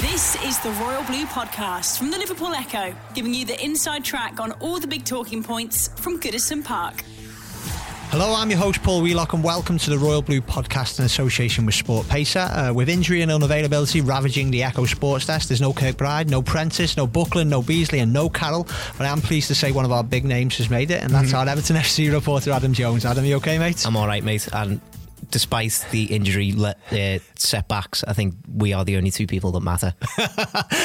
This is the Royal Blue Podcast from the Liverpool Echo, giving you the inside track on all the big talking points from Goodison Park. Hello, I'm your host Paul Wheelock and welcome to the Royal Blue Podcast in association with SportPesa. With injury and unavailability ravaging the Echo Sports Desk, there's no Kirkbride, no Prentice, no Buckland, no Beasley and no Carroll. But I am pleased to say one of our big names has made it, and that's our Everton FC reporter Adam Jones. Adam, you okay, mate? I'm alright, mate. And despite the injury setbacks, I think we are the only two people that matter.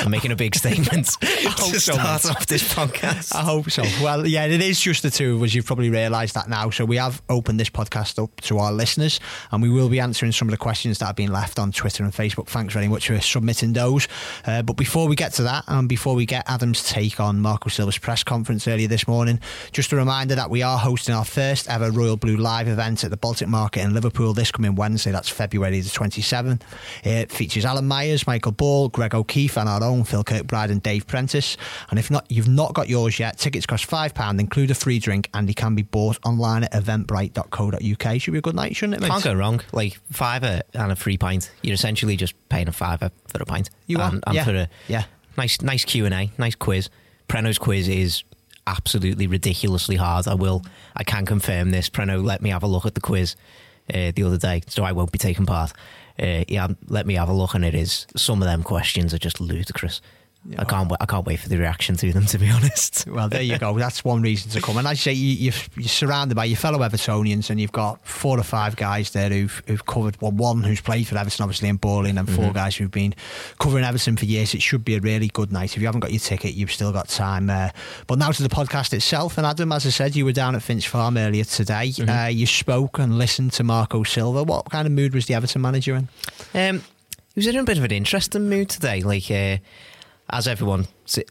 I'm making a big statement to start off this podcast. I hope so. Well, yeah, it is just the two of us. You've probably realised that now. So we have opened this podcast up to our listeners and we will be answering some of the questions that have been left on Twitter and Facebook. Thanks very much for submitting those. But before we get to that, and before we get Adam's take on Marco Silva's press conference earlier this morning, just a reminder that we are hosting our first ever Royal Blue live event at the Baltic Market in Liverpool this coming Wednesday. That's February the 27th. It features Alan Myers, Michael Ball, Greg O'Keefe and our own Phil Kirkbride and Dave Prentice. And if not, you've not got yours yet, tickets cost £5, include a free drink, and they can be bought online at eventbrite.co.uk. Should be a good night, shouldn't it, mate? Can't go wrong. Like £5 and a free pint. You're essentially just paying a £5 for a pint. You are? And yeah. For a nice Q&A, nice quiz. Preno's quiz is absolutely ridiculously hard. I can confirm this. Preno let me have a look at the quiz the other day, so I won't be taking part. Let me have a look, and it is, some of them questions are just ludicrous. Yeah. I can't wait for the reaction to them, to be honest. Well, there you go. That's one reason to come. And I say you're surrounded by your fellow Evertonians, and you've got four or five guys there who've covered, well, one who's played for Everton, obviously, in Balling, and four guys who've been covering Everton for years. It should be a really good night. If you haven't got your ticket, you've still got time. But now to the podcast itself. And Adam, as I said, you were down at Finch Farm earlier today. You spoke and listened to Marco Silva. What kind of mood was the Everton manager in? He was in a bit of an interesting mood today. Like, as everyone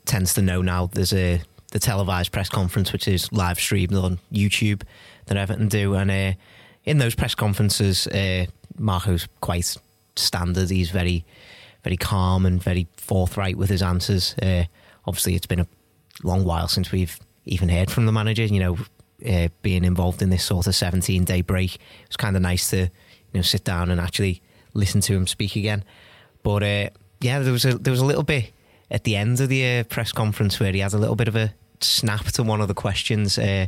tends to know now, there's the televised press conference, which is live streamed on YouTube, that Everton do. And in those press conferences, Marco's quite standard. He's very, very calm and very forthright with his answers. Obviously, it's been a long while since we've even heard from the manager. You know, being involved in this sort of 17-day break, it's kind of nice to sit down and actually listen to him speak again. But there was a little bit at the end of the press conference where he had a little bit of a snap to one of the questions. One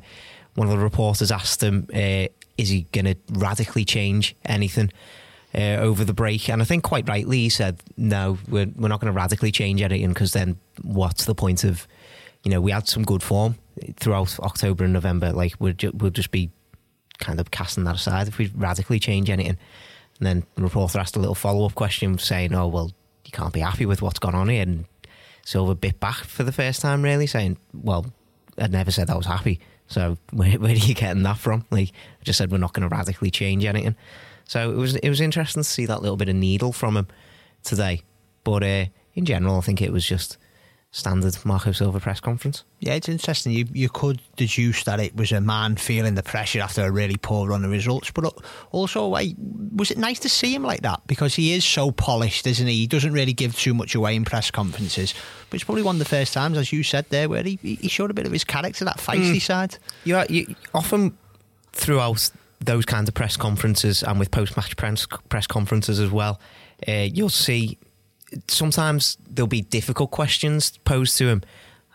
of the reporters asked him, is he going to radically change anything over the break? And I think quite rightly he said, no, we're not going to radically change anything, because then what's the point of, we had some good form throughout October and November. Like, we'll just be kind of casting that aside if we radically change anything. And then the reporter asked a little follow-up question saying, oh, well, you can't be happy with what's gone on here. And Silva bit back for the first time, really, saying, well, I never said I was happy. So where are you getting that from? Like, I just said we're not going to radically change anything. So it was interesting to see that little bit of needle from him today. But in general, I think it was just standard Marco Silva press conference. Yeah, it's interesting. You could deduce that it was a man feeling the pressure after a really poor run of results, but also, was it nice to see him like that? Because he is so polished, isn't he? He doesn't really give too much away in press conferences, but it's probably one of the first times, as you said there, where he showed a bit of his character, that feisty side. Yeah, you often throughout those kinds of press conferences and with post-match press conferences as well, you'll see sometimes there'll be difficult questions posed to him,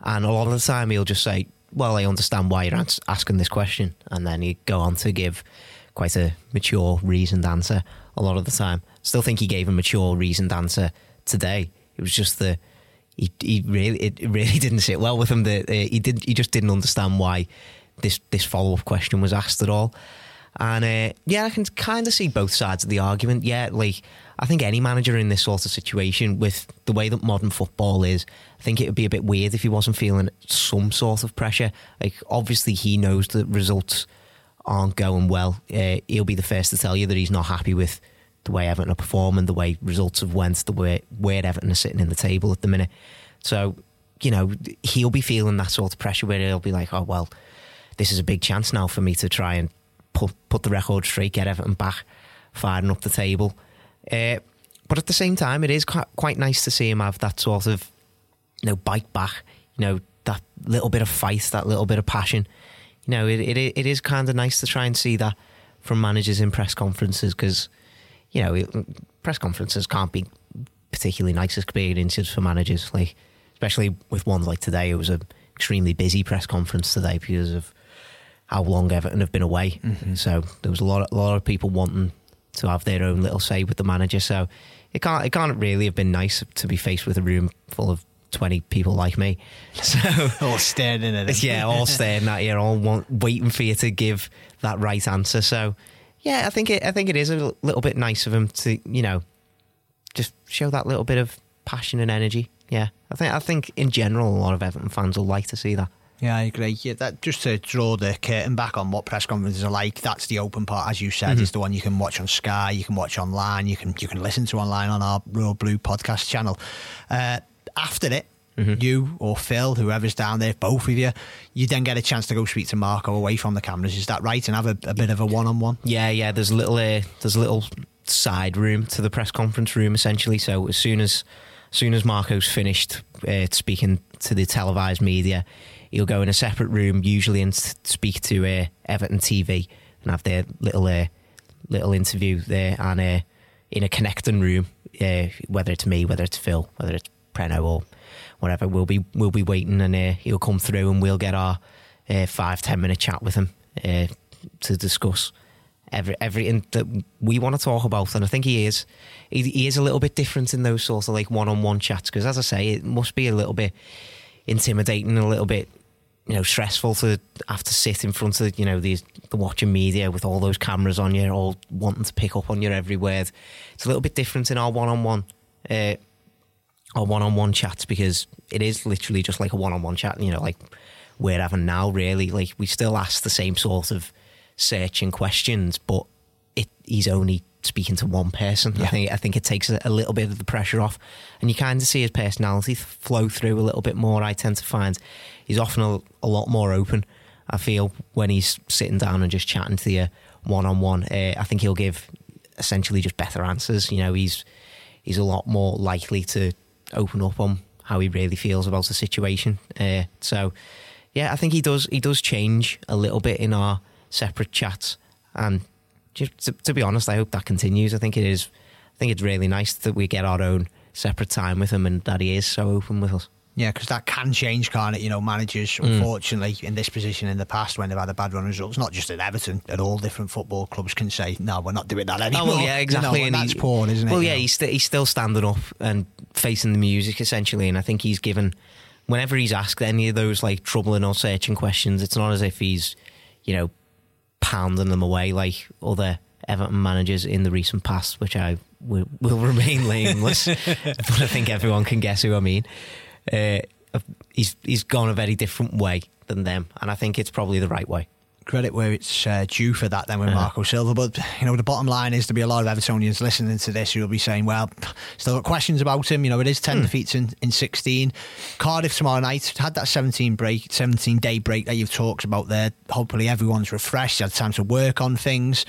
and a lot of the time he'll just say, well, I understand why you're asking this question, and then he'd go on to give quite a mature, reasoned answer a lot of the time. Still think he gave a mature, reasoned answer today. It was just that it really didn't sit well with him. That he just didn't understand why this follow-up question was asked at all. And I can kind of see both sides of the argument. Yeah, like, I think any manager in this sort of situation, with the way that modern football is, I think it would be a bit weird if he wasn't feeling some sort of pressure. Like, obviously he knows that results aren't going well. He'll be the first to tell you that he's not happy with the way Everton are performing, the way results have went, the way where Everton are sitting in the table at the minute. So, he'll be feeling that sort of pressure where he'll be like, oh, well, this is a big chance now for me to try and put the record straight, get Everton back firing up the table. But at the same time, it is quite nice to see him have that sort of, bite back, that little bit of fight, that little bit of passion. It is kind of nice to try and see that from managers in press conferences, because press conferences can't be particularly nice experiences for managers, like especially with ones like today. It was an extremely busy press conference today because of how long Everton have been away. Mm-hmm. So there was a lot of people wanting to have their own little say with the manager. So it can't really have been nice to be faced with a room full of 20 people like me. So all staring at it. Yeah, all staring at you, all waiting for you to give that right answer. So yeah, I think it is a little bit nice of him to, you know, just show that little bit of passion and energy. Yeah, I think in general a lot of Everton fans will like to see that. Yeah, I agree. Yeah, that, just to draw the curtain back on what press conferences are like, that's the open part, as you said. Mm-hmm. It's the one you can watch on Sky, you can watch online, you can listen to online on our Royal Blue podcast channel. After it, mm-hmm. you or Phil, whoever's down there, both of you then get a chance to go speak to Marco away from the cameras. Is that right? And have a bit of a one-on-one? Yeah. There's a little side room to the press conference room, essentially. So as soon as Marco's finished speaking to the televised media, he'll go in a separate room, usually, and speak to Everton TV and have their little interview there. And in a connecting room, whether it's me, whether it's Phil, whether it's Preno or whatever, we'll be waiting, and he'll come through and we'll get our 5-10 minute chat with him to discuss everything that we want to talk about. And I think he is a little bit different in those sorts of like one-on-one chats, because as I say, it must be a little bit intimidating, a little bit, you know, stressful to have to sit in front of, you know, the watching media with all those cameras on you, all wanting to pick up on your every word. It's a little bit different in our one-on-one chats, because it is literally just like a one-on-one chat, you know, like we're having now, really. Like, we still ask the same sort of searching questions, but he's only speaking to one person. Yeah. I think it takes a little bit of the pressure off, and you kind of see his personality flow through a little bit more. I tend to find he's often a lot more open, I feel, when he's sitting down and just chatting to you one-on-one. I think he'll give essentially just better answers. You know, he's a lot more likely to open up on how he really feels about the situation. So yeah, I think he does change a little bit in our separate chats, and just to be honest, I hope that continues. I think it's really nice that we get our own separate time with him and that he is so open with us. Yeah, because that can change, can't it? You know, managers, unfortunately, in this position in the past, when they've had a bad run of results, not just at Everton, at all different football clubs, can say, no, we're not doing that anymore. Oh, well, yeah, exactly. You know, and that's poor, isn't it? Well, yeah, he's still standing up and facing the music, essentially, and I think he's given, whenever he's asked any of those, like, troubling or searching questions, it's not as if he's, you know, pounding them away like other Everton managers in the recent past, which I will remain nameless, but I think everyone can guess who I mean. He's gone a very different way than them, and I think it's probably the right way. Credit where it's due for that then with Marco Silva. But you know, the bottom line is, there'll be a lot of Evertonians listening to this who will be saying, well, still got questions about him. You know, it is 10 defeats in 16. Cardiff tomorrow night, had that 17 day break that you've talked about there. Hopefully everyone's refreshed, had time to work on things.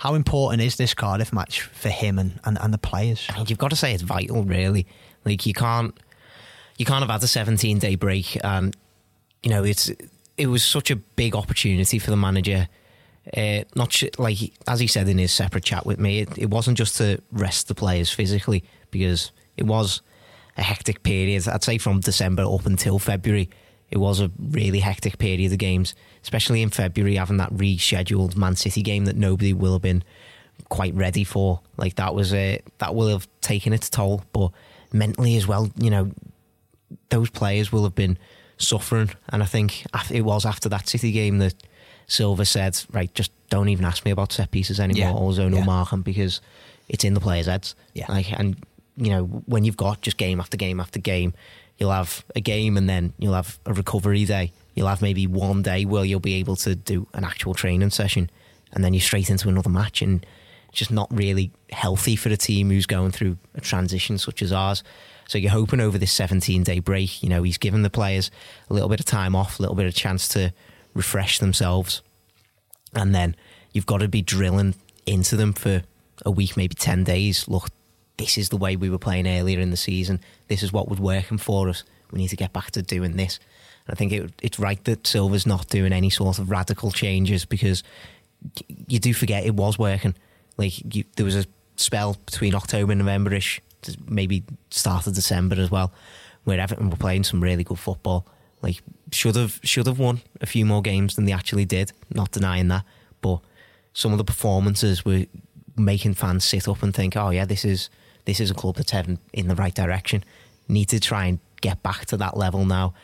How important is this Cardiff match for him and the players? I mean, you've got to say it's vital, really. Like, you can't have had a 17 day break, and you know, it was such a big opportunity for the manager. Like, as he said in his separate chat with me, it wasn't just to rest the players physically, because it was a hectic period. I'd say from December up until February, it was a really hectic period of games, especially in February, having that rescheduled Man City game that nobody will have been quite ready for. Like, that will have taken its toll, but mentally as well, you know, those players will have been suffering. And I think it was after that City game that Silva said, right, just don't even ask me about set pieces anymore, or zonal marking, because it's in the players' heads. Yeah. Like, and you know, when you've got just game after game after game, you'll have a game and then you'll have a recovery day, you'll have maybe one day where you'll be able to do an actual training session, and then you're straight into another match, and it's just not really healthy for a team who's going through a transition such as ours. So you're hoping over this 17-day break, you know, he's given the players a little bit of time off, a little bit of chance to refresh themselves. And then you've got to be drilling into them for a week, maybe 10 days. Look, this is the way we were playing earlier in the season. This is what was working for us. We need to get back to doing this. And I think it's right that Silva's not doing any sort of radical changes, because you do forget it was working. Like, there was a spell between October and November-ish maybe start of December as well, where Everton were playing some really good football. Like, should have won a few more games than they actually did, not denying that, but some of the performances were making fans sit up and think, oh yeah, this is a club that's heading in the right direction. Need to try and get back to that level now.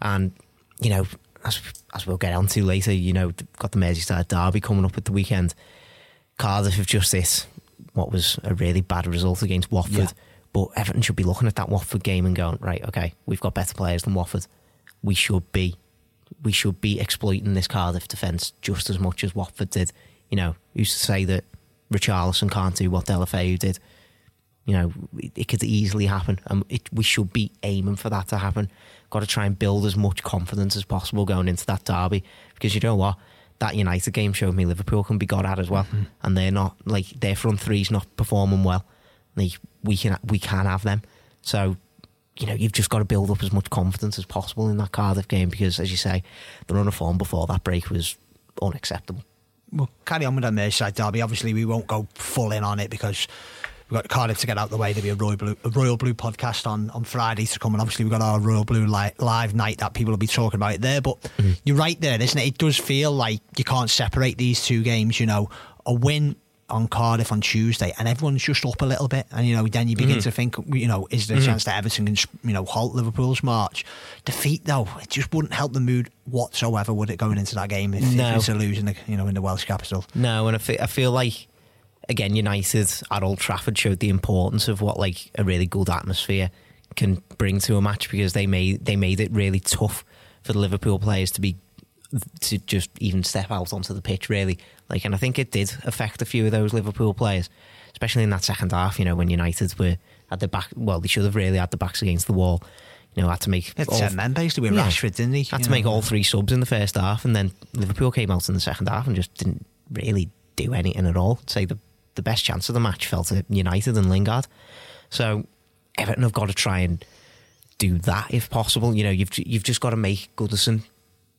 And, you know, as we'll get onto later, you know, got the Merseyside derby coming up at the weekend. Cardiff have just hit what was a really bad result against Watford, yeah. But Everton should be looking at that Watford game and going, right, okay, we've got better players than Watford. We should be exploiting this Cardiff defence just as much as Watford did. You know, who's to say that Richarlison can't do what Delafeu did? You know, it could easily happen, and we should be aiming for that to happen. Got to try and build as much confidence as possible going into that derby, because you know what, that United game showed me Liverpool can be got at as well, mm-hmm. and they're not, like, their front three's not performing well. Like, we can have them, so you know, you've just got to build up as much confidence as possible in that Cardiff game, because as you say, the run of form before that break was unacceptable. We'll carry on with that Merseyside derby. Obviously, we won't go full in on it because we've got Cardiff to get out of the way. There'll be a Royal Blue podcast on Friday to come, and obviously we've got our Royal Blue live night that people will be talking about it there. But mm-hmm. you're right there, isn't it? It does feel like you can't separate these two games. You know, a win on Cardiff on Tuesday and everyone's just up a little bit, and you know, then you begin mm-hmm. to think, you know, is there a chance that Everton can, you know, halt Liverpool's march? Defeat though, it just wouldn't help the mood whatsoever, would it, going into that game if it's a lose in the, you know, in the Welsh capital? No, and I feel like, again, United at Old Trafford showed the importance of what, like, a really good atmosphere can bring to a match, because they made it really tough for the Liverpool players to just even step out onto the pitch, really. Like, and I think it did affect a few of those Liverpool players, especially in that second half, you know, when United were at the back, well, they should have really had the backs against the wall, you know, had to make... Rashford, didn't he? Had to make all three subs in the first half, and then Liverpool came out in the second half and just didn't really do anything at all. I'd say the best chance of the match fell to United and Lingard. So Everton have got to try and do that if possible. You know, you've just got to make Goodison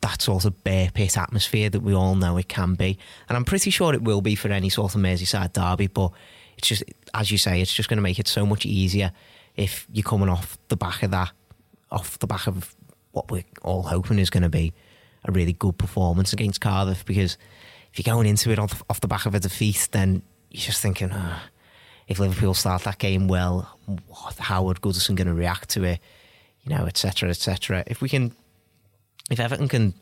that sort of bare pit atmosphere that we all know it can be, and I'm pretty sure it will be for any sort of Merseyside derby. But it's just, as you say, it's just going to make it so much easier if you're coming off the back of that, off the back of what we're all hoping is going to be a really good performance against Cardiff. Because if you're going into it off the back of a defeat, then you're just thinking, if Liverpool start that game well, how are Goodison going to react to it? You know, etc., etc. If Everton can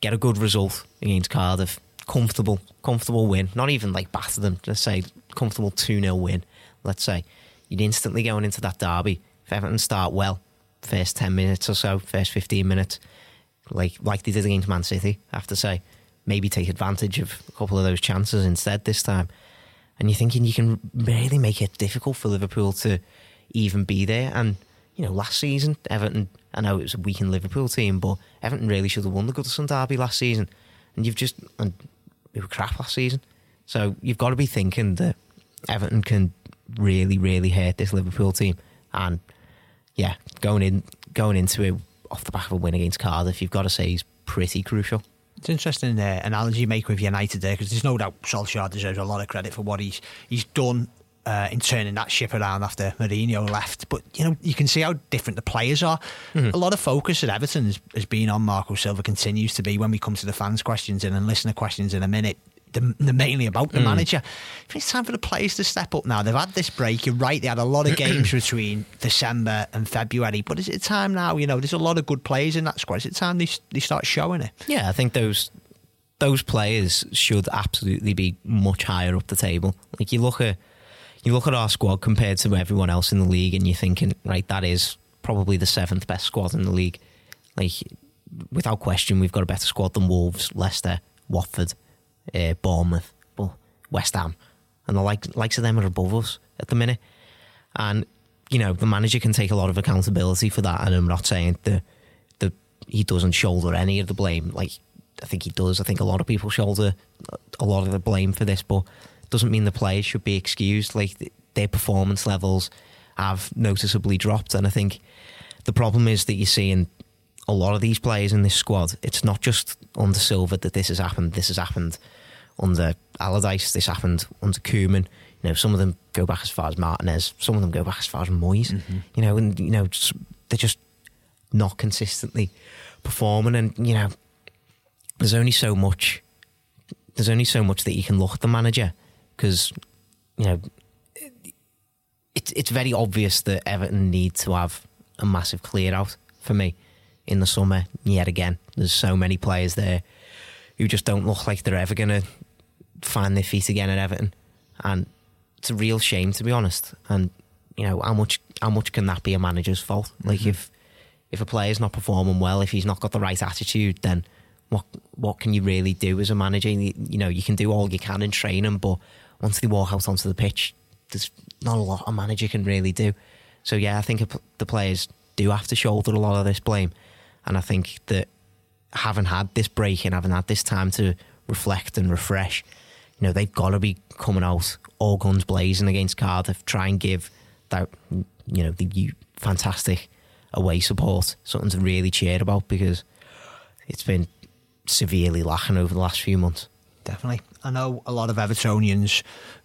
get a good result against Cardiff, comfortable win, not even like batter them, just say comfortable 2-0 win, let's say, you'd instantly going into that derby, if Everton start well, first 10 minutes or so, first 15 minutes, like they did against Man City, I have to say, maybe take advantage of a couple of those chances instead this time. And you're thinking you can really make it difficult for Liverpool to even be there. And, you know, last season, Everton... I know it was a weakened Liverpool team, but Everton really should have won the Goodison derby last season, and we were crap last season. So you've got to be thinking that Everton can really, really hurt this Liverpool team. And yeah, going into it off the back of a win against Cardiff, you've got to say is pretty crucial. It's an interesting analogy you make with United there, because there's no doubt Solskjaer deserves a lot of credit for what he's done. In turning that ship around after Mourinho left. But, you know, you can see how different the players are. Mm-hmm. A lot of focus at Everton has been on Marco Silva, continues to be, when we come to the fans' questions and listener questions in a minute, they're mainly about the manager. It's time for the players to step up now. They've had this break. You're right, they had a lot of games between December and February. But is it time now? You know, there's a lot of good players in that squad. Is it time they start showing it? Yeah, I think those players should absolutely be much higher up the table. Like, you look at our squad compared to everyone else in the league, and you're thinking, right, that is probably the 7th best squad in the league. Like, without question, we've got a better squad than Wolves, Leicester, Watford, Bournemouth, West Ham, and the likes of them are above us at the minute. And, you know, the manager can take a lot of accountability for that, and I'm not saying that he doesn't shoulder any of the blame. Like, I think he does. I think a lot of people shoulder a lot of the blame for this, but doesn't mean the players should be excused. Like, their performance levels have noticeably dropped, and I think the problem is that you're seeing a lot of these players in this squad. It's not just under Silva that this has happened. This has happened under Allardyce. This happened under Koeman. You know, some of them go back as far as Martinez. Some of them go back as far as Moyes. Mm-hmm. You know, and you know they're just not consistently performing. And you know, there's only so much. There's only so much that you can look at the manager, because you know it's very obvious that Everton need to have a massive clear out for me in the summer. Yet again, there's so many players there who just don't look like they're ever going to find their feet again at Everton, and it's a real shame, to be honest. And you know, how much can that be a manager's fault? Like, mm-hmm. if a player's not performing well, if he's not got the right attitude, then what can you really do as a manager? You know, you can do all you can in training, but once they walk out onto the pitch, there's not a lot a manager can really do. So yeah, I think the players do have to shoulder a lot of this blame, and I think that having had this break and having had this time to reflect and refresh, you know, they've got to be coming out all guns blazing against Cardiff, try and give that, you know, the fantastic away support something to really cheer about, because it's been severely lacking over the last few months. Definitely. I know a lot of Evertonians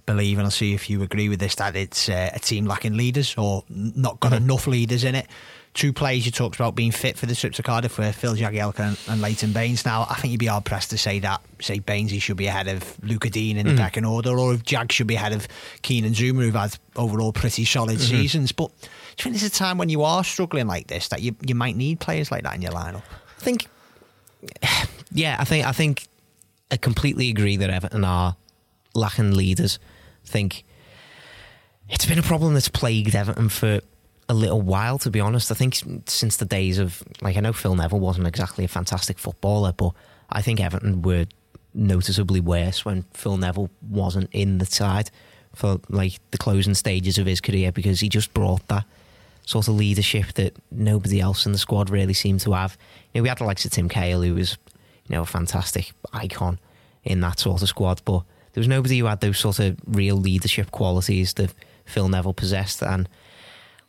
believe, and I'll see if you agree with this, that it's a team lacking leaders, or not got enough leaders in it. Two players you talked about being fit for the trip to Cardiff were Phil Jagielka and Leighton Baines. Now, I think you'd be hard pressed to say that, say Baines, he should be ahead of Luka Dean in the pecking order, or if Jag should be ahead of Kenan Zuma, who've had overall pretty solid seasons. But do you think there's a time when you are struggling like this that you might need players like that in your lineup? I think, yeah, I think I completely agree that Everton are lacking leaders. I think it's been a problem that's plagued Everton for a little while, to be honest. I think since the days of, like, I know Phil Neville wasn't exactly a fantastic footballer, but I think Everton were noticeably worse when Phil Neville wasn't in the side for like the closing stages of his career, because he just brought that sort of leadership that nobody else in the squad really seemed to have. You know, we had the likes of Tim Cahill, who was, you know, a fantastic icon in that sort of squad, but there was nobody who had those sort of real leadership qualities that Phil Neville possessed. And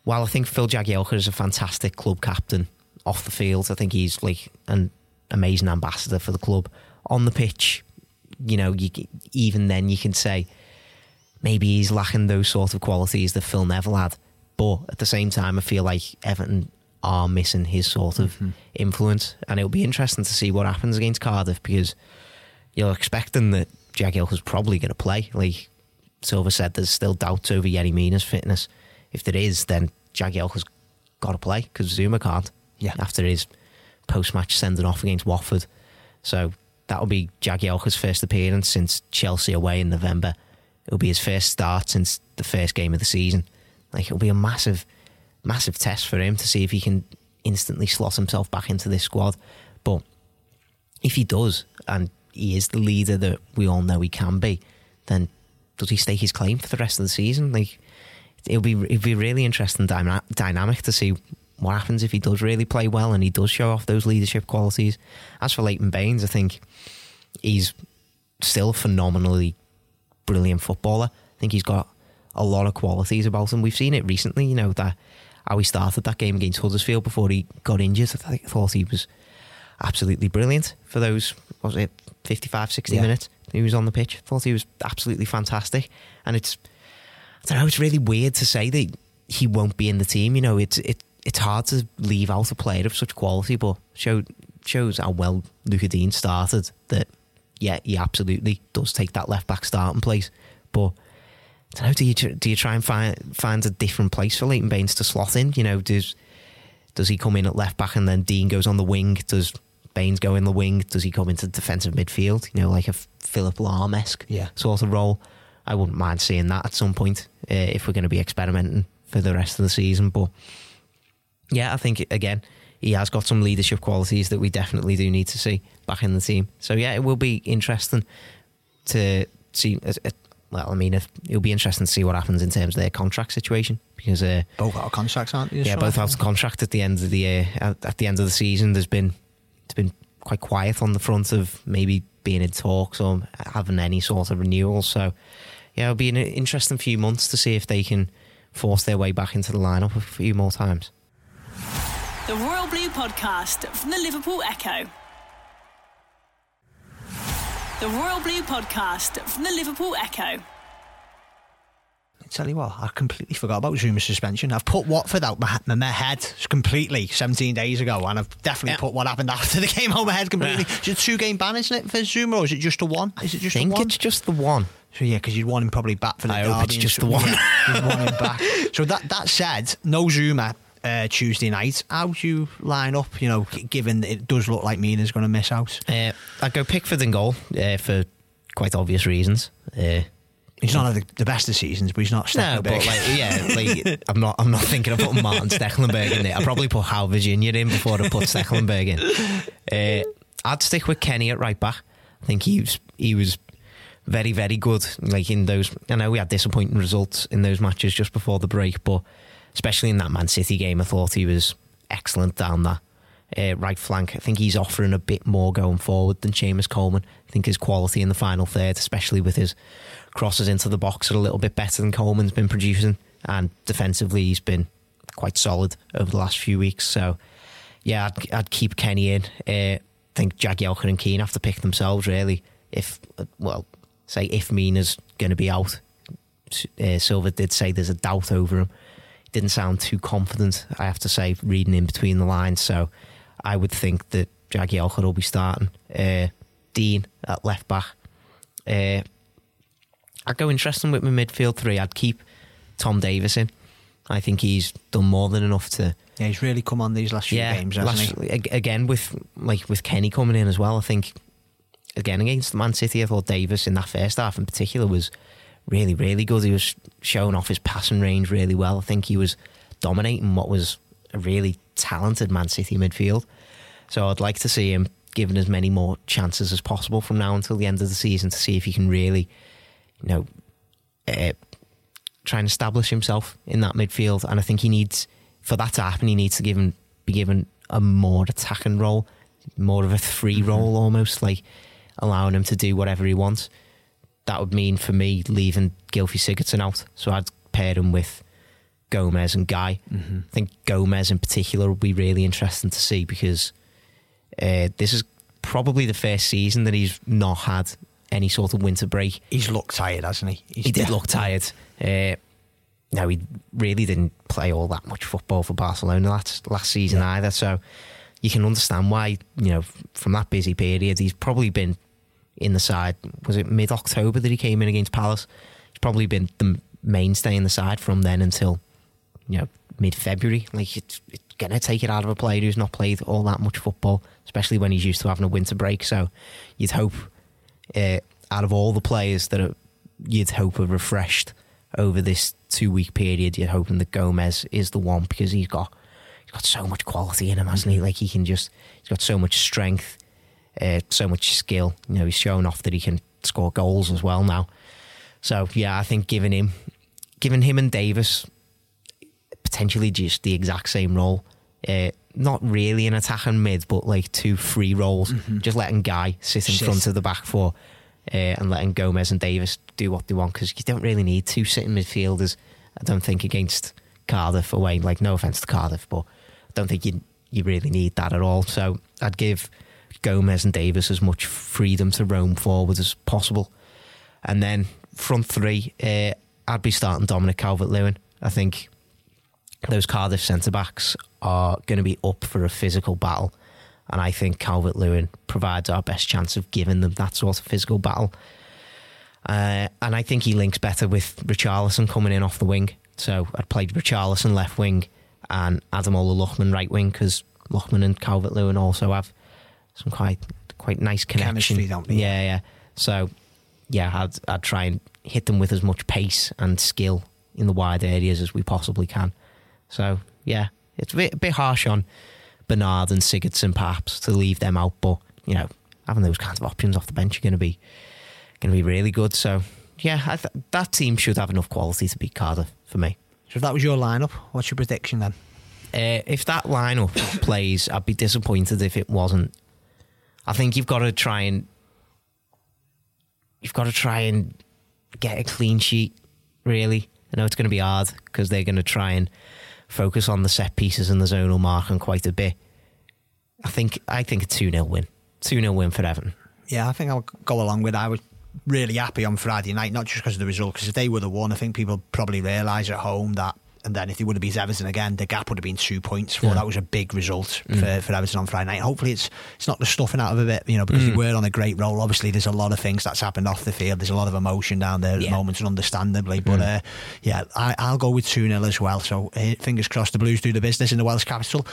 while I think Phil Jagielka is a fantastic club captain off the field, I think he's like an amazing ambassador for the club. On the pitch, you know, even then you can say maybe he's lacking those sort of qualities that Phil Neville had. But at the same time, I feel like Everton are missing his sort of influence. And it'll be interesting to see what happens against Cardiff, because you're expecting that Jagielka's probably going to play. Like Silva said, there's still doubts over Yerry Mina's fitness. If there is, then Jagielka's got to play, because Zuma can't after his post-match sending off against Watford. So that'll be Jagielka's first appearance since Chelsea away in November. It'll be his first start since the first game of the season. Like, it'll be a massive, massive test for him to see if he can instantly slot himself back into this squad. But if he does, and he is the leader that we all know he can be, then does he stake his claim for the rest of the season? Like, it'll be a really interesting dynamic to see what happens if he does really play well and he does show off those leadership qualities. As for Leighton Baines, I think he's still a phenomenally brilliant footballer. I think he's got a lot of qualities about him. We've seen it recently, you know, that how he started that game against Huddersfield before he got injured. I thought he was absolutely brilliant for those, what was it, 55, 60 minutes he was on the pitch. I thought he was absolutely fantastic. And I don't know, it's really weird to say that he won't be in the team. You know, it's hard to leave out a player of such quality, but shows how well Luka Dean started, that, yeah, he absolutely does take that left-back starting place. But I don't know, do you try and find a different place for Leighton Baines to slot in? You know, does he come in at left-back and then Dean goes on the wing? Does Baines go in the wing? Does he come into defensive midfield? You know, like a Philip Lahm-esque sort of role. I wouldn't mind seeing that at some point if we're going to be experimenting for the rest of the season. But yeah, I think, again, he has got some leadership qualities that we definitely do need to see back in the team. So yeah, it will be interesting to see. It'll be interesting to see what happens in terms of their contract situation, because both out of contracts, aren't they? Yeah, both out of contract at the end of the year. At the end of the season, it's been quite quiet on the front of maybe being in talks or having any sort of renewal. So yeah, it'll be an interesting few months to see if they can force their way back into the lineup a few more times. The Royal Blue Podcast from the Liverpool Echo. The Royal Blue Podcast from the Liverpool Echo. tell you what, I completely forgot about Zuma's suspension. I've put Watford out my head completely 17 days ago, and I've definitely put what happened after the game out my head completely. Is it a 2-game ban, isn't it, for Zuma, or is it just a one? Is it just I think a one? It's just the one. So yeah, because you'd want him probably back for the derby. I hope it's just the one. You'd want him back. So that said, no Zuma Tuesday night. How do you line up, you know, given it does look like Mina's going to miss out? I'd go Pickford in goal for quite obvious reasons. He's not had the best of seasons, but he's not Stecklenberg. No, but I'm not thinking of putting Martin Stecklenberg in there. I probably put Hal Virginia in before I put Stecklenberg in. I'd stick with Kenny at right back. I think he was very, very good. Like in those, I know we had disappointing results in those matches just before the break, but especially in that Man City game, I thought he was excellent down that right flank. I think he's offering a bit more going forward than Seamus Coleman. I think his quality in the final third, especially with his crosses into the box, are a little bit better than Coleman's been producing, and defensively he's been quite solid over the last few weeks. So yeah, I'd keep Kenny in. I think Jagielka and Keane have to pick themselves really. If Mina's going to be out, Silva did say there's a doubt over him. Didn't sound too confident, I have to say, reading in between the lines. So I would think that Jagielka will be starting. Dean at left back. I'd go interesting with my midfield three. I'd keep Tom Davis in. I think he's done more than enough to... Yeah, he's really come on these last few games, hasn't he? Again, with Kenny coming in as well, I think, again, against Man City, I thought Davis in that first half in particular was... really, really good. He was showing off his passing range really well. I think he was dominating what was a really talented Man City midfield. So I'd like to see him given as many more chances as possible from now until the end of the season to see if he can really, you know, try and establish himself in that midfield. And I think he needs, for that to happen, he needs to be given a more attacking role, more of a free role almost, like allowing him to do whatever he wants. That would mean for me leaving Gylfi Sigurdsson out, so I'd pair him with Gomez and Guy. Mm-hmm. I think Gomez in particular would be really interesting to see because this is probably the first season that he's not had any sort of winter break. He's looked tired, hasn't he? He did look tired. No, he really didn't play all that much football for Barcelona last season either, so you can understand why, you know, from that busy period he's probably been in the side. Was it mid-October that he came in against Palace? He's probably been the mainstay in the side from then until, you know, mid-February. Like, it's going to take it out of a player who's not played all that much football, especially when he's used to having a winter break. So you'd hope, out of all the players that you'd hope are refreshed over this 2-week period, you're hoping that Gomez is the one, because he's got so much quality in him, hasn't he? Like, he's got so much strength. So much skill, you know, he's shown off that he can score goals as well now. So yeah, I think giving him and Davis potentially just the exact same role, not really an attacking mid, but like two free roles, just letting Guy sit in front of the back four, and letting Gomez and Davis do what they want, because you don't really need two sitting midfielders, I don't think, against Cardiff away. Like, no offence to Cardiff, but I don't think you really need that at all. So I'd give Gomez and Davis as much freedom to roam forward as possible. And then front three, I'd be starting Dominic Calvert-Lewin. I think those Cardiff centre-backs are going to be up for a physical battle, and I think Calvert-Lewin provides our best chance of giving them that sort of physical battle. And I think he links better with Richarlison coming in off the wing, so I'd play Richarlison left wing and Adama Lookman right wing, because Lookman and Calvert-Lewin also have some quite nice connection. Chemistry, don't they? Yeah. So, yeah, I'd try and hit them with as much pace and skill in the wide areas as we possibly can. So, yeah, it's a bit harsh on Bernard and Sigurdsson perhaps to leave them out, but, you know, having those kinds of options off the bench are going to be really good. So, yeah, that team should have enough quality to beat Cardiff for me. So if that was your lineup, what's your prediction then? If that lineup plays, I'd be disappointed if it wasn't. I think you've got to try and get a clean sheet, really. I know it's going to be hard because they're going to try and focus on the set pieces and the zonal marking quite a bit. I think a 2-0 win for Everton. Yeah, I think I'll go along with. I would really happy on Friday night, not just because of the result, because if they would have won, I think people probably realise at home that, and then if they would have beat Everton again, the gap would have been 2 points. For that was a big result for Everton on Friday night. Hopefully it's not the stuffing out of a bit, you know, because they were on a great roll. Obviously there's a lot of things that's happened off the field, there's a lot of emotion down there at the moment, and understandably, but I'll go with 2-0 as well, so fingers crossed the Blues do the business in the Welsh capital.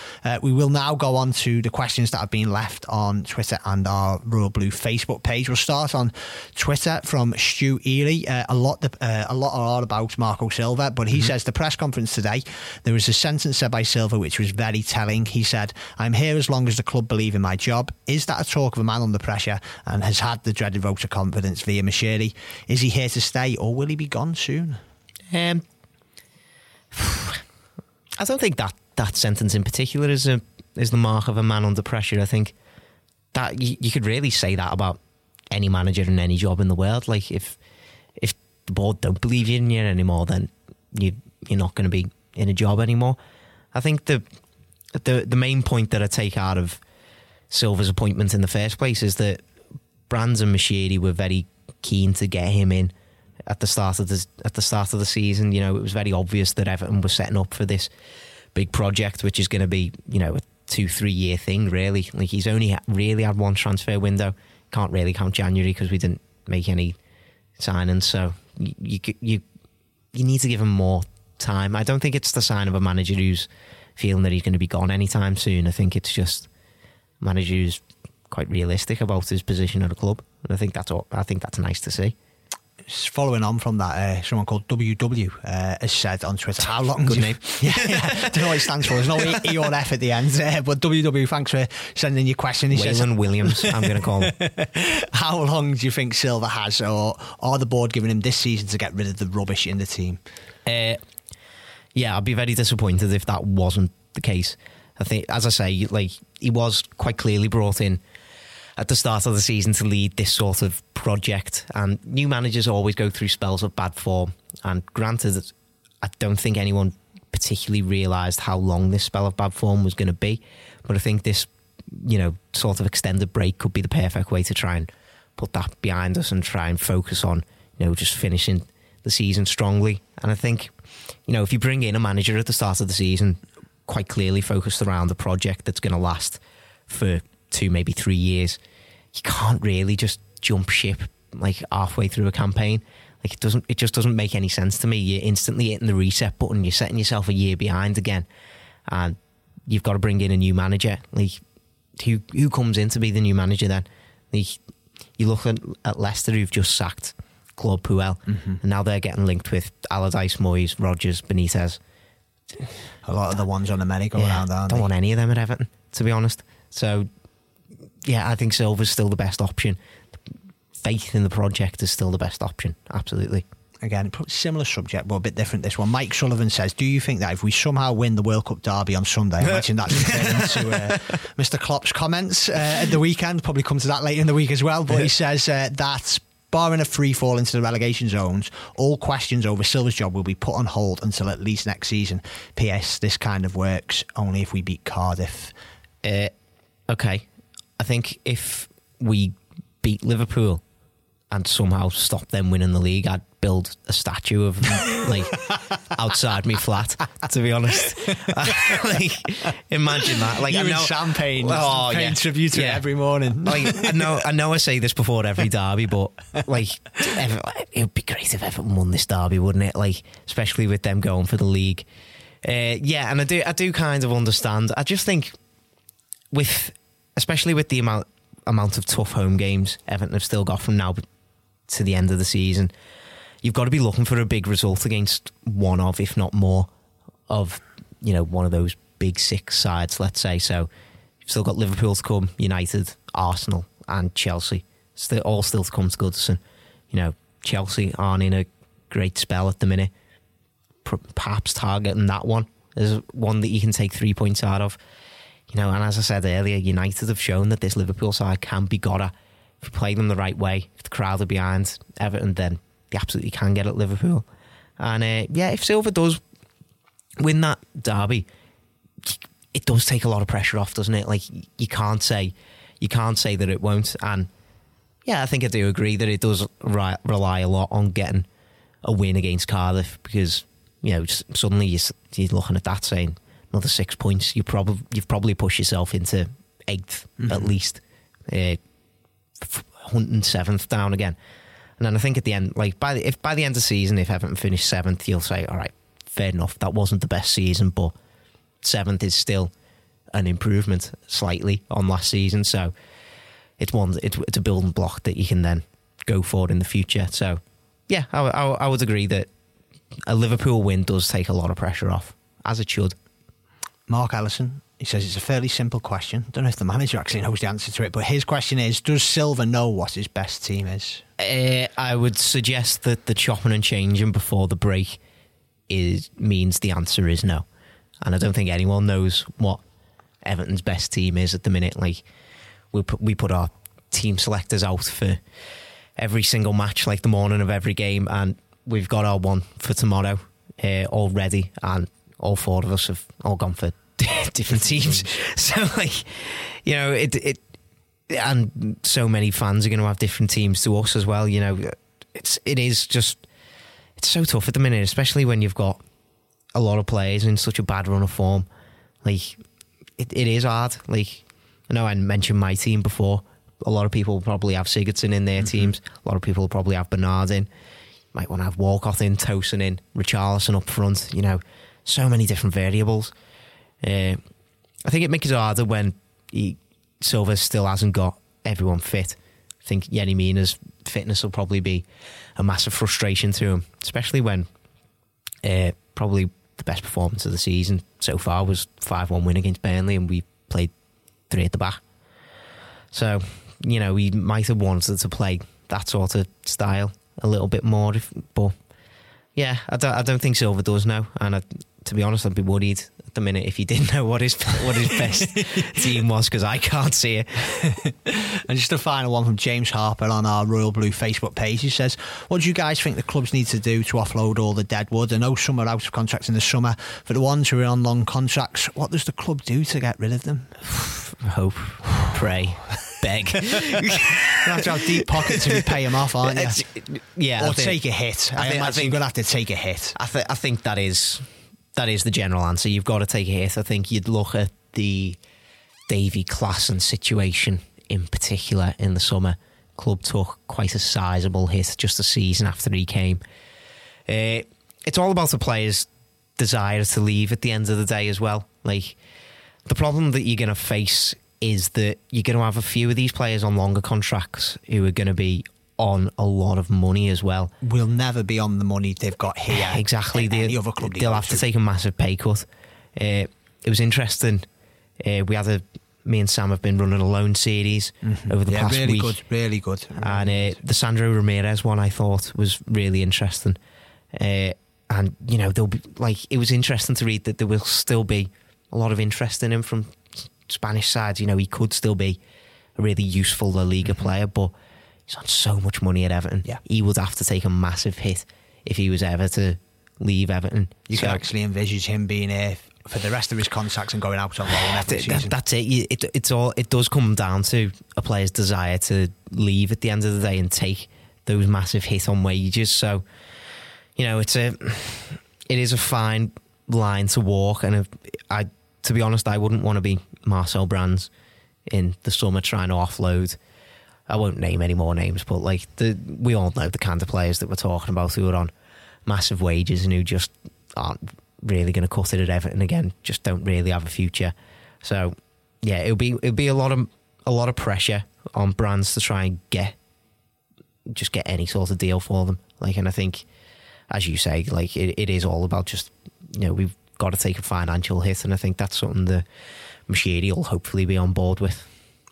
We will now go on to the questions that have been left on Twitter and our Royal Blue Facebook page. We'll start on Twitter from Stu Ely. A lot are about Marco Silva, but he says the press conference today, there was a sentence said by Silva which was very telling. He said, "I'm here as long as the club believe in my job." Is that a talk of a man under pressure and has had the dreaded vote of confidence via Mashiri? Is he here to stay or will he be gone soon? I don't think that sentence in particular is the mark of a man under pressure. I think that you could really say that about any manager in any job in the world. Like if the board don't believe in you anymore, then you're not going to be in a job anymore. I think the main point that I take out of Silva's appointment in the first place is that Brands and Mashiri were very keen to get him in at the start of the season. You know, it was very obvious that Everton was setting up for this big project, which is going to be, you know, a 2-3 year thing really. Like, he's only really had one transfer window. Can't really count January because we didn't make any signings. So you need to give him more time. I don't think it's the sign of a manager who's feeling that he's going to be gone anytime soon. I think it's just a manager who's quite realistic about his position at a club, and I think that's nice to see. Following on from that, someone called WW has said on Twitter, how long good name don't know what it stands for, there's no E or F at the end, but WW, thanks for sending your question. He Waylon says, Williams I'm going to call him. How long do you think Silva has, or are the board giving him this season to get rid of the rubbish in the team? Yeah, I'd be very disappointed if that wasn't the case. I think, as I say, like, he was quite clearly brought in at the start of the season to lead this sort of project, and new managers always go through spells of bad form, and granted, I don't think anyone particularly realised how long this spell of bad form was going to be, but I think this, you know, sort of extended break could be the perfect way to try and put that behind us and try and focus on, you know, just finishing the season strongly. And I think, you know, if you bring in a manager at the start of the season quite clearly focused around a project that's going to last for 2, maybe 3 years, you can't really just jump ship like halfway through a campaign. Like, it just doesn't make any sense to me. You're instantly hitting the reset button, you're setting yourself a year behind again, and you've got to bring in a new manager. Like, who comes in to be the new manager then? Like, you look at Leicester, who've just sacked Claude Puel, and now they're getting linked with Allardyce, Moyes, Rodgers, Benitez. A lot of the ones on the merry-go-round, aren't they? Don't want any of them at Everton, to be honest. So, yeah, I think Silva's still the best option. Faith in the project is still the best option, absolutely. Again, similar subject, but a bit different, this one. Mike Sullivan says, do you think that if we somehow win the World Cup derby on Sunday, I imagine that's referring to Mr. Klopp's comments at the weekend, probably come to that later in the week as well, but he says that barring a free fall into the relegation zones, all questions over Silva's job will be put on hold until at least next season. P.S. This kind of works only if we beat Cardiff. Okay. I think if we beat Liverpool and somehow stop them winning the league, I'd build a statue of them, like, outside me flat, to be honest. Like, imagine that. Like, you're in champagne, tribute to it every morning. Like, I know I say this before every derby, but like, it would be great if Everton won this derby, wouldn't it? Like, especially with them going for the league. And I do kind of understand. I just think especially with the amount of tough home games Everton have still got from now to the end of the season, you've got to be looking for a big result against one of, if not more, of, you know, one of those big six sides, let's say. So you've still got Liverpool to come, United, Arsenal and Chelsea. All still to come to Goodison. You know, Chelsea aren't in a great spell at the minute. Perhaps targeting that one is one that you can take 3 points out of. You know, and as I said earlier, United have shown that this Liverpool side can be got at. If you play them the right way, if the crowd are behind Everton, then they absolutely can get at Liverpool. And if Silva does win that derby, it does take a lot of pressure off, doesn't it? Like, you can't say that it won't. And yeah, I think I do agree that it does rely a lot on getting a win against Cardiff, because, you know, suddenly you're looking at that saying another 6 points. You've probably pushed yourself into eighth, mm-hmm. at least, 107th down again. And then I think at the end, like by the end of the season, if Everton finished seventh, you'll say, all right, fair enough, that wasn't the best season, but seventh is still an improvement slightly on last season. So it's a building block that you can then go for in the future. So yeah, I would agree that a Liverpool win does take a lot of pressure off, as it should. Mark Ellison, he says it's a fairly simple question. I don't know if the manager actually knows the answer to it, but his question is, does Silva know what his best team is? I would suggest that the chopping and changing before the break means the answer is no. And I don't think anyone knows what Everton's best team is at the minute. Like, we put our team selectors out for every single match, like the morning of every game, and we've got our one for tomorrow already, and all four of us have all gone for different teams. So, like, you know, it and so many fans are going to have different teams to us as well. You know, it's so tough at the minute, especially when you've got a lot of players in such a bad run of form. Like, it is hard. Like, I know I mentioned my team before. A lot of people probably have Sigurdsson in their mm-hmm. teams. A lot of people probably have Bernard in. Might want to have Walcott in, Tosin in, Richarlison up front. You know, so many different variables. I think it makes it harder when Silva still hasn't got everyone fit. I think Yenny Mina's fitness will probably be a massive frustration to him, especially when probably the best performance of the season so far was 5-1 win against Burnley, and we played three at the back. So, you know, we might have wanted to play that sort of style a little bit more, but yeah, I don't think Silva does know, and to be honest, I'd be worried at the minute if he didn't know what his best team was, because I can't see it. And just a final one from James Harper on our Royal Blue Facebook page. He says, what do you guys think the clubs need to do to offload all the deadwood? I know some are out of contracts in the summer. For the ones who are on long contracts, what does the club do to get rid of them? Hope, pray, beg. You have to have deep pockets if you pay them off, aren't you? Yeah, or take a hit. I think you're going to have to take a hit. I think that is... that is the general answer. You've got to take a hit. I think you'd look at the Davy Classen situation in particular in the summer. Club took quite a sizable hit just a season after he came. It's all about the player's desire to leave at the end of the day as well. Like, the problem that you're going to face is that you're going to have a few of these players on longer contracts who are going to be on a lot of money as well. We'll never be on the money they've got here. Exactly. The other club they'll have to take a massive pay cut. It was interesting. We had me and Sam have been running a loan series mm-hmm. over the past really week. Really good. And the Sandro Ramirez one I thought was really interesting. And you know, there'll be, like, it was interesting to read that there will still be a lot of interest in him from Spanish sides. You know, he could still be a really useful La Liga mm-hmm. player, but he's on so much money at Everton. Yeah. He would have to take a massive hit if he was ever to leave Everton. You can actually envisage him being here for the rest of his contracts and going out on loan every season. That's it. It does come down to a player's desire to leave at the end of the day and take those massive hits on wages. So, you know, it is a fine line to walk. And to be honest, I wouldn't want to be Marcel Brands in the summer trying to offload. I won't name any more names, but like we all know the kind of players that we're talking about who are on massive wages and who just aren't really going to cut it at Everton again. Just don't really have a future. So yeah, it'll be a lot of pressure on Brands to try and get any sort of deal for them. Like, and I think, as you say, like it is all about just, you know, we've got to take a financial hit, and I think that's something that Machiri will hopefully be on board with.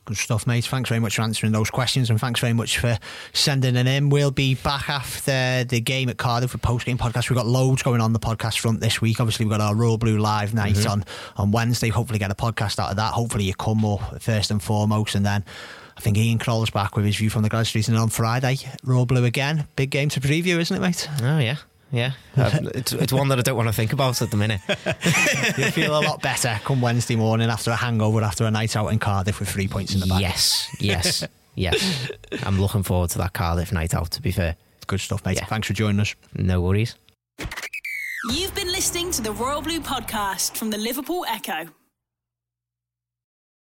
Good stuff, mate. Thanks very much for answering those questions, and thanks very much for sending them in. We'll be back after the game at Cardiff for post-game podcast. We've got loads going on the podcast front this week. Obviously, we've got our Royal Blue Live night mm-hmm. on Wednesday. Hopefully get a podcast out of that. Hopefully you come up first and foremost, and then I think Ian Kroll's back with his view from the Gladiators, and on Friday, Royal Blue again. Big game to preview, isn't it, mate? Oh, yeah. Yeah, it's one that I don't want to think about at the minute. You'll feel a lot better come Wednesday morning after a hangover, after a night out in Cardiff with 3 points in the bag. Yes. Yeah, I'm looking forward to that Cardiff night out, to be fair. Good stuff, mate. Yeah. Thanks for joining us. No worries. You've been listening to the Royal Blue Podcast from the Liverpool Echo.